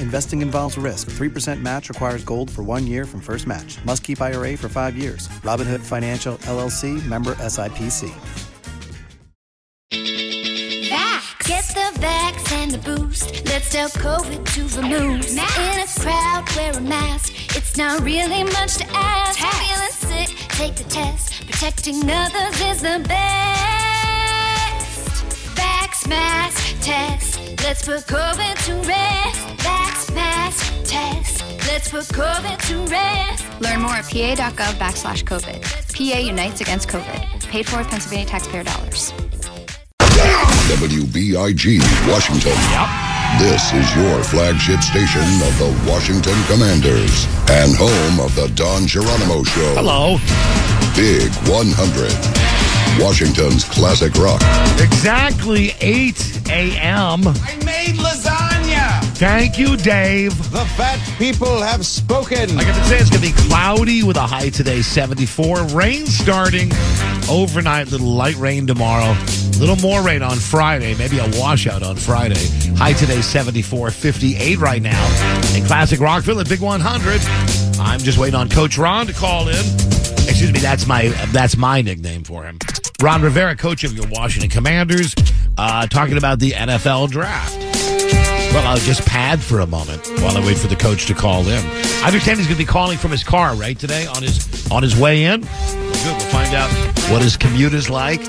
Investing involves risk. 3% match requires gold for 1 year from first match. Must keep IRA for 5 years. Robinhood Financial, LLC, member SIPC. Vax. Get the vax and the boost. Let's tell COVID to the moose. In a crowd, wear a mask. It's not really much to ask. Test. Feeling sick, take the test. Protecting others is the best. Vax, mask, test. Let's put COVID to rest. Vax, mask, test. Let's put COVID to rest. Learn more at pa.gov/COVID. PA unites against COVID. Paid for with Pennsylvania taxpayer dollars. WBIG, Washington. Yep. This is your flagship station of the Washington Commanders and home of the Don Geronimo Show. Hello. Big 100. Washington's classic rock. Exactly 8 a.m. I made lasagna. Thank you, Dave. The fat people have spoken. Like I can say, it's going to be cloudy with a high today, 74. Rain starting overnight, little light rain tomorrow. Little more rain on Friday, maybe a washout on Friday. High today, 74, 58 right now. In classic Rockville at Big 100. I'm just waiting on Coach Ron to call in. Excuse me, that's my nickname for him. Ron Rivera, coach of your Washington Commanders, talking about the NFL Draft. Well, I'll just pad for a moment while I wait for the coach to call in. I understand he's going to be calling from his car, right, today on his way in? Well, good, we'll find out what his commute is like,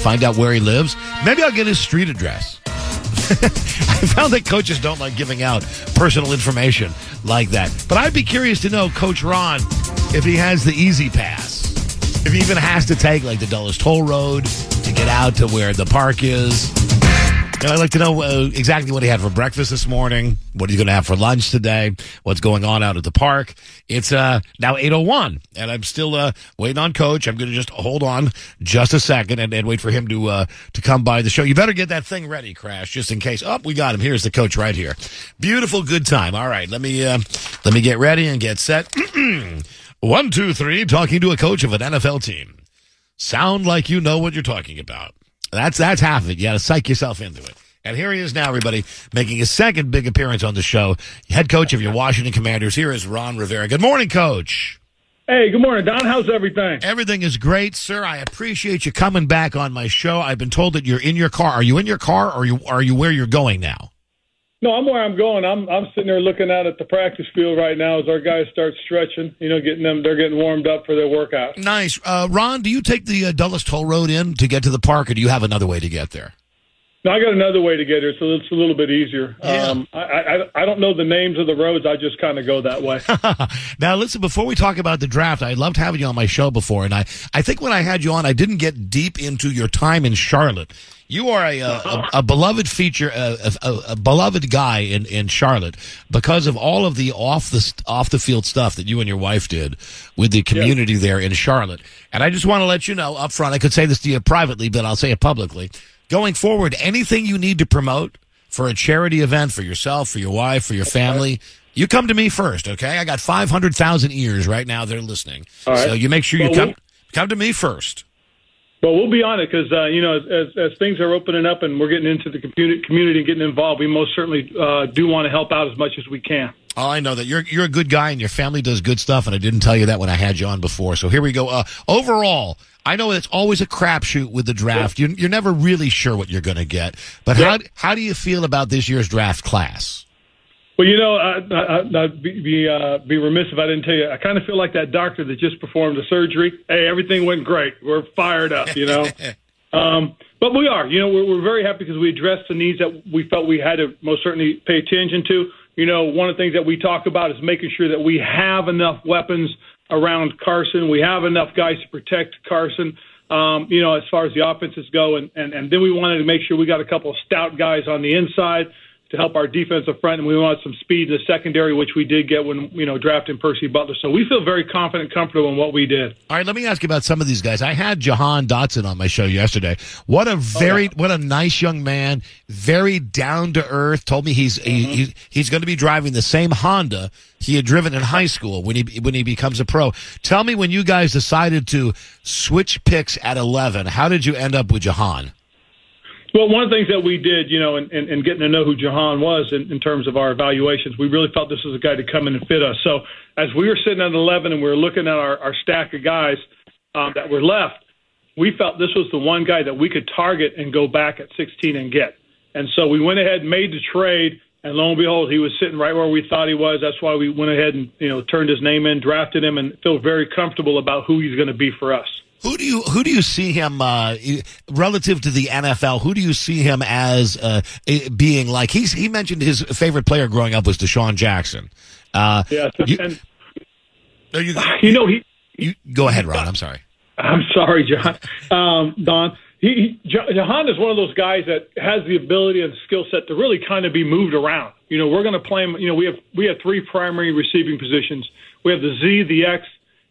find out where he lives. Maybe I'll get his street address. I found that coaches don't like giving out personal information like that. But I'd be curious to know, Coach Ron, if he has the easy pass, if he even has to take, like, the Dulles Toll Road to get out to where the park is. And I'd like to know exactly what he had for breakfast this morning, what he's going to have for lunch today, what's going on out at the park. It's now 8:01, and I'm still waiting on Coach. I'm going to just hold on just a second and wait for him to come by the show. You better get that thing ready, Crash, just in case. Oh, we got him. Here's the coach right here. Beautiful, good time. All right, let me get ready and get set. 1, 2, 3, talking to a coach of an NFL team. Sound like you know what you're talking about. That's half of it. You got to psych yourself into it. And here he is now, everybody, making his second big appearance on the show. Head coach of your Washington Commanders. Here is Ron Rivera. Good morning, Coach. Hey, good morning, Don. How's everything? Everything is great, sir. I appreciate you coming back on my show. I've been told that you're in your car. Are you in your car, or are you where you're going now? No, I'm where I'm going. I'm sitting there looking out at the practice field right now as our guys start stretching, they're getting warmed up for their workout. Nice. Ron, do you take the Dulles Toll Road in to get to the park, or do you have another way to get there? No, I got another way to get here, so it's a little bit easier. Yeah. I don't know the names of the roads. I just kind of go that way. Now, listen, before we talk about the draft, I loved having you on my show before, and I think when I had you on, I didn't get deep into your time in Charlotte. You are a beloved feature, a beloved guy in Charlotte because of all of the off the field stuff that you and your wife did with the community there in Charlotte. And I just want to let you know up front, I could say this to you privately, but I'll say it publicly. Going forward, anything you need to promote for a charity event, for yourself, for your wife, for your family, you come to me first, okay? I got 500,000 ears right now. They're listening. All right. So you make sure you come to me first. Well, we'll be on it because, as things are opening up and we're getting into the community and getting involved, we most certainly do want to help out as much as we can. Oh, I know that. You're a good guy and your family does good stuff, and I didn't tell you that when I had you on before. So here we go. Overall, I know it's always a crapshoot with the draft. Yep. You're never really sure what you're going to get. But how do you feel about this year's draft class? Well, I'd be remiss if I didn't tell you. I kind of feel like that doctor that just performed the surgery. Hey, everything went great. We're fired up. But we are. You know, we're very happy because we addressed the needs that we felt we had to most certainly pay attention to. You know, one of the things that we talk about is making sure that we have enough weapons around Carson. We have enough guys to protect Carson, you know, as far as the offenses go. And then we wanted to make sure we got a couple of stout guys on the inside to help our defensive front, and we wanted some speed in the secondary, which we did get when, you know, drafting Percy Butler. So we feel very confident and comfortable in what we did. All right, let me ask you about some of these guys. I had Jahan Dotson on my show yesterday. What a nice young man, very down to earth. Told me he's going to be driving the same Honda he had driven in high school when he becomes a pro. Tell me, when you guys decided to switch picks at 11, how did you end up with Jahan? Well, one of the things that we did, you know, and getting to know who Jahan was in terms of our evaluations, we really felt this was a guy to come in and fit us. So as we were sitting at 11 and we were looking at our stack of guys that were left, we felt this was the one guy that we could target and go back at 16 and get. And so we went ahead and made the trade, and lo and behold, he was sitting right where we thought he was. That's why we went ahead and, you know, turned his name in, drafted him, and feel very comfortable about who he's going to be for us. Who do you see him relative to the NFL? Who do you see him as being like? He mentioned his favorite player growing up was Deshaun Jackson. Go ahead, Ron. I'm sorry, John. Don. Jahan is one of those guys that has the ability and skill set to really kind of be moved around. You know, we're going to play him. You know, we have three primary receiving positions. We have the Z, the X,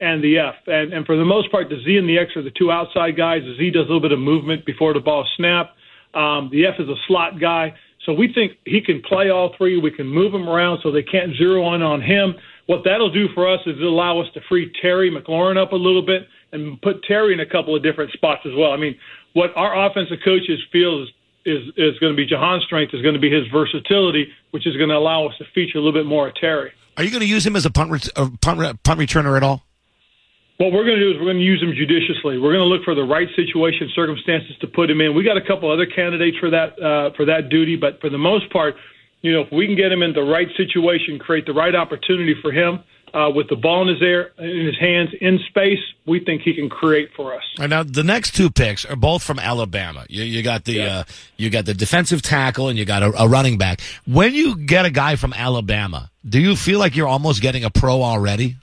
and the F. And for the most part, the Z and the X are the two outside guys. The Z does a little bit of movement before the ball snap. The F is a slot guy. So we think he can play all three. We can move him around so they can't zero in on him. What that'll do for us is it'll allow us to free Terry McLaurin up a little bit and put Terry in a couple of different spots as well. I mean, what our offensive coaches feel is going to be Jahan's strength is going to be his versatility, which is going to allow us to feature a little bit more of Terry. Are you going to use him as a punt returner at all? What we're going to do is we're going to use him judiciously. We're going to look for the right situation, circumstances to put him in. We got a couple other candidates for that duty, but for the most part, you know, if we can get him in the right situation, create the right opportunity for him with the ball in his hands in space, we think he can create for us. All right, now the next two picks are both from Alabama. You got the defensive tackle and you got a running back. When you get a guy from Alabama, do you feel like you're almost getting a pro already?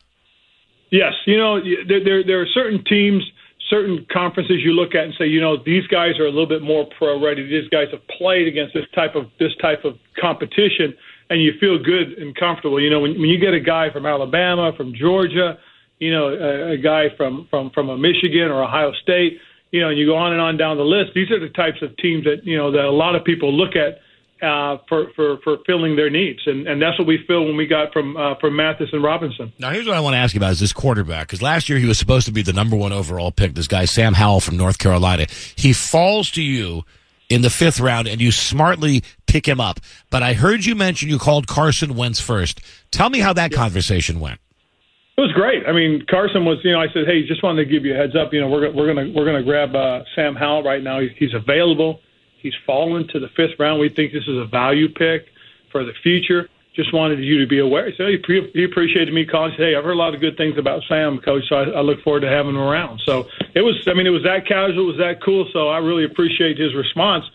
Yes, you know, there are certain teams, certain conferences you look at and say, you know, these guys are a little bit more pro-ready. These guys have played against this type of competition, and you feel good and comfortable. You know, when you get a guy from Alabama, from Georgia, you know, a guy from a Michigan or Ohio State, you know, and you go on and on down the list. These are the types of teams that, you know, that a lot of people look at for filling their needs. And that's what we feel when we got from Mathis and Robinson. Now, here's what I want to ask you about is this quarterback, because last year he was supposed to be the number one overall pick, this guy Sam Howell from North Carolina. He falls to you in the fifth round, and you smartly pick him up. But I heard you mention you called Carson Wentz first. Tell me how that conversation went. It was great. I mean, Carson was, you know, I said, hey, just wanted to give you a heads up. You know, we're gonna grab Sam Howell right now. He's available. He's fallen to the fifth round. We think this is a value pick for the future. Just wanted you to be aware. So he appreciated me calling. He said, hey, I've heard a lot of good things about Sam, Coach, so I look forward to having him around. So it was that casual. It was that cool. So I really appreciate his response.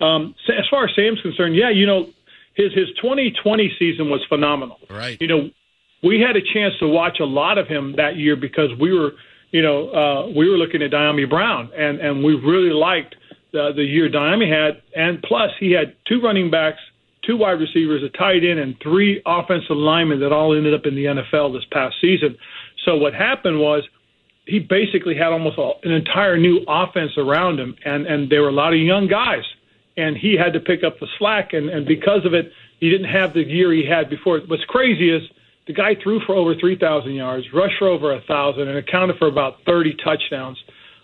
As far as Sam's concerned, yeah, you know, his 2020 season was phenomenal. Right. You know, we had a chance to watch a lot of him that year because we were looking at Diami Brown, and we really liked the year Diami had, and plus he had two running backs, two wide receivers, a tight end, and three offensive linemen that all ended up in the NFL this past season. So what happened was he basically had almost an entire new offense around him, and there were a lot of young guys, and he had to pick up the slack, and because of it, he didn't have the year he had before. What's crazy is the guy threw for over 3,000 yards, rushed for over 1,000, and accounted for about 30 touchdowns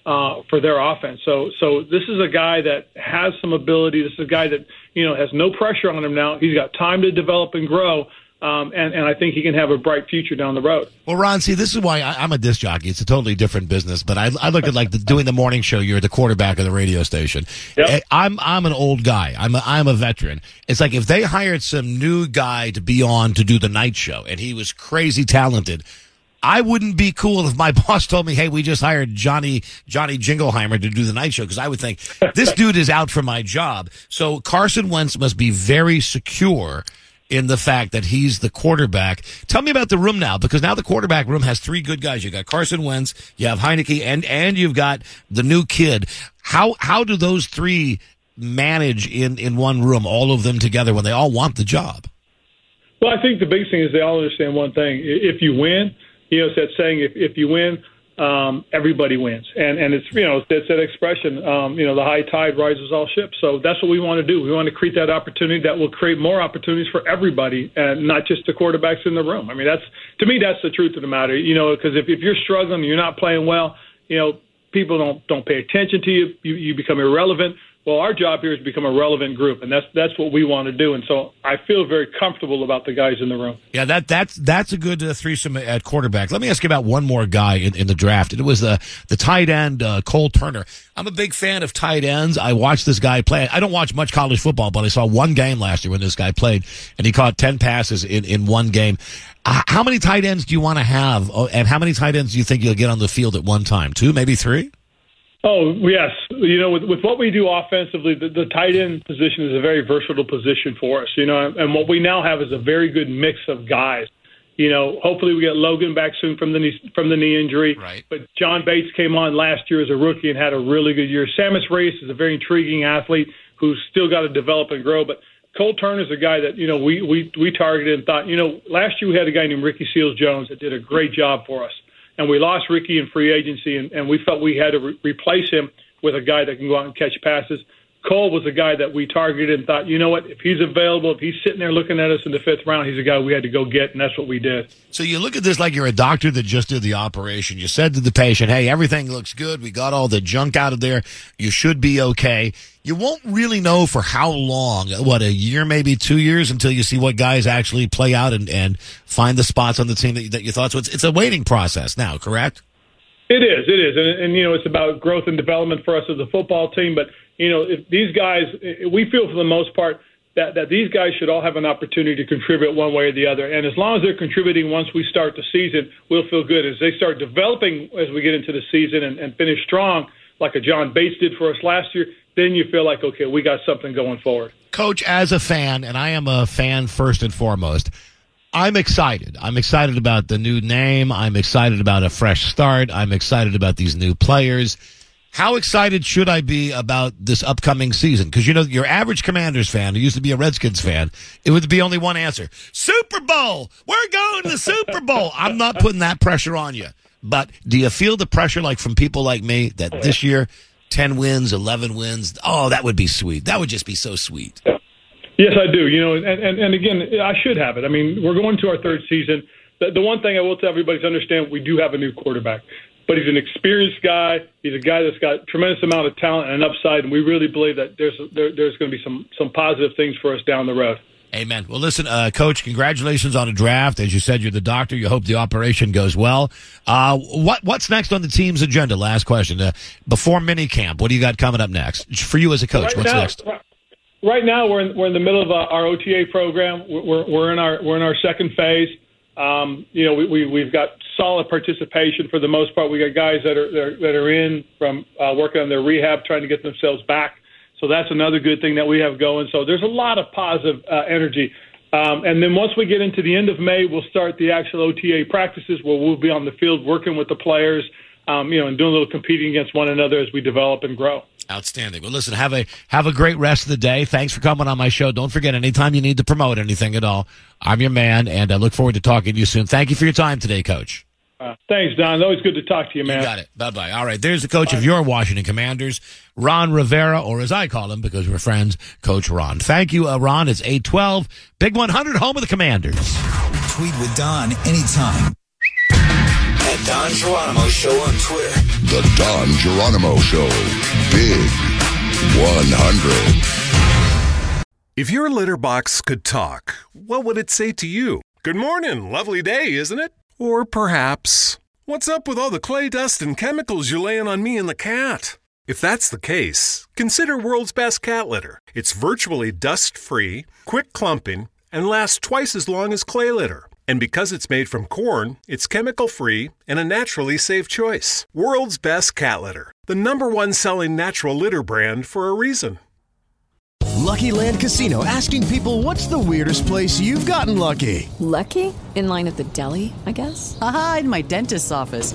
for their offense. So this is a guy that has some ability. This is a guy that, you know, has no pressure on him now. He's got time to develop and grow, and I think he can have a bright future down the road. Well, Ron, see, this is why I'm a disc jockey. It's a totally different business, but I look at like doing the morning show. You're the quarterback of the radio station. Yep. I'm an old guy. I'm a veteran. It's like if they hired some new guy to be on to do the night show, and he was crazy talented, I wouldn't be cool if my boss told me, hey, we just hired Johnny Jingleheimer to do the night show, because I would think, this dude is out for my job. So Carson Wentz must be very secure in the fact that he's the quarterback. Tell me about the room now, because now the quarterback room has three good guys. You got Carson Wentz, you have Heineke, and you've got the new kid. How do those three manage in one room, all of them together, when they all want the job? Well, I think the biggest thing is they all understand one thing. If you win, it's that saying, if you win, everybody wins. And it's, it's that expression, the high tide rises all ships. So that's what we want to do. We want to create that opportunity that will create more opportunities for everybody and not just the quarterbacks in the room. I mean, that's the truth of the matter, because if you're struggling, you're not playing well, people don't pay attention to you. You become irrelevant. Well, our job here is to become a relevant group, and that's what we want to do. And so I feel very comfortable about the guys in the room. Yeah, that's a good threesome at quarterback. Let me ask you about one more guy in the draft. It was the tight end, Cole Turner. I'm a big fan of tight ends. I watched this guy play. I don't watch much college football, but I saw one game last year when this guy played, and he caught 10 passes in one game. How many tight ends do you want to have, and how many tight ends do you think you'll get on the field at one time? Two, maybe three? Oh, yes. With what we do offensively, the tight end position is a very versatile position for us, and what we now have is a very good mix of guys. Hopefully we get Logan back soon from the knee injury. Right. But John Bates came on last year as a rookie and had a really good year. Samus Reyes is a very intriguing athlete who's still got to develop and grow. But Cole Turner is a guy that, we targeted and thought, last year we had a guy named Ricky Seals-Jones that did a great job for us. And we lost Ricky in free agency, and we felt we had to replace him with a guy that can go out and catch passes. Cole was a guy that we targeted and thought, if he's available, if he's sitting there looking at us in the fifth round, he's a guy we had to go get, and that's what we did. So you look at this like you're a doctor that just did the operation. You said to the patient, hey, everything looks good. We got all the junk out of there. You should be okay. You won't really know for how long, a year, maybe 2 years, until you see what guys actually play out and find the spots on the team that you thought. So it's a waiting process now, correct? It is. And it's about growth and development for us as a football team. But, if these guys, we feel for the most part that these guys should all have an opportunity to contribute one way or the other. And as long as they're contributing once we start the season, we'll feel good. As they start developing as we get into the season and finish strong, like a John Bates did for us last year, then you feel like, okay, we got something going forward. Coach, as a fan, and I am a fan first and foremost, I'm excited. I'm excited about the new name. I'm excited about a fresh start. I'm excited about these new players. How excited should I be about this upcoming season? Because, your average Commanders fan, who used to be a Redskins fan, it would be only one answer. Super Bowl! We're going to the Super Bowl! I'm not putting that pressure on you. But do you feel the pressure, like from people like me, that this year, 10 wins, 11 wins, oh, that would be sweet. That would just be so sweet. Yes, I do. And again, I should have it. I mean, we're going to our third season. The one thing I will tell everybody is understand we do have a new quarterback, but he's an experienced guy. He's a guy that's got a tremendous amount of talent and an upside, and we really believe that there's going to be some positive things for us down the road. Amen. Well, listen, Coach, congratulations on the draft. As you said, you're the doctor. You hope the operation goes well. What's next on the team's agenda? Last question. Before minicamp, what do you got coming up next for you as a coach? What's next? Right now, we're in the middle of our OTA program. We're in our second phase. We've got solid participation for the most part. We got guys that are in from working on their rehab, trying to get themselves back. So that's another good thing that we have going. So there's a lot of positive energy. And then once we get into the end of May, we'll start the actual OTA practices where we'll be on the field working with the players, and doing a little competing against one another as we develop and grow. Outstanding. Well, listen, have a great rest of the day. Thanks for coming on my show. Don't forget, anytime you need to promote anything at all, I'm your man, and I look forward to talking to you soon. Thank you for your time today, Coach. Thanks, Don. It's always good to talk to you, man. You got it. Bye-bye. All right, there's the coach of your Washington Commanders, Ron Rivera, or as I call him because we're friends, Coach Ron. Thank you, Ron. It's 8:12. Big 100, home of the Commanders. Tweet with Don anytime. At Don Geronimo Show on Twitter. The Don Geronimo Show. Big 100. If your litter box could talk, what would it say to you? Good morning. Lovely day, isn't it? Or perhaps, what's up with all the clay dust and chemicals you're laying on me and the cat? If that's the case, consider World's Best Cat Litter. It's virtually dust-free, quick clumping, and lasts twice as long as clay litter. And because it's made from corn, it's chemical-free and a naturally safe choice. World's Best Cat Litter, the #1 selling natural litter brand for a reason. Lucky Land Casino, asking people, what's the weirdest place you've gotten lucky? Lucky? In line at the deli, I guess? Aha, in my dentist's office.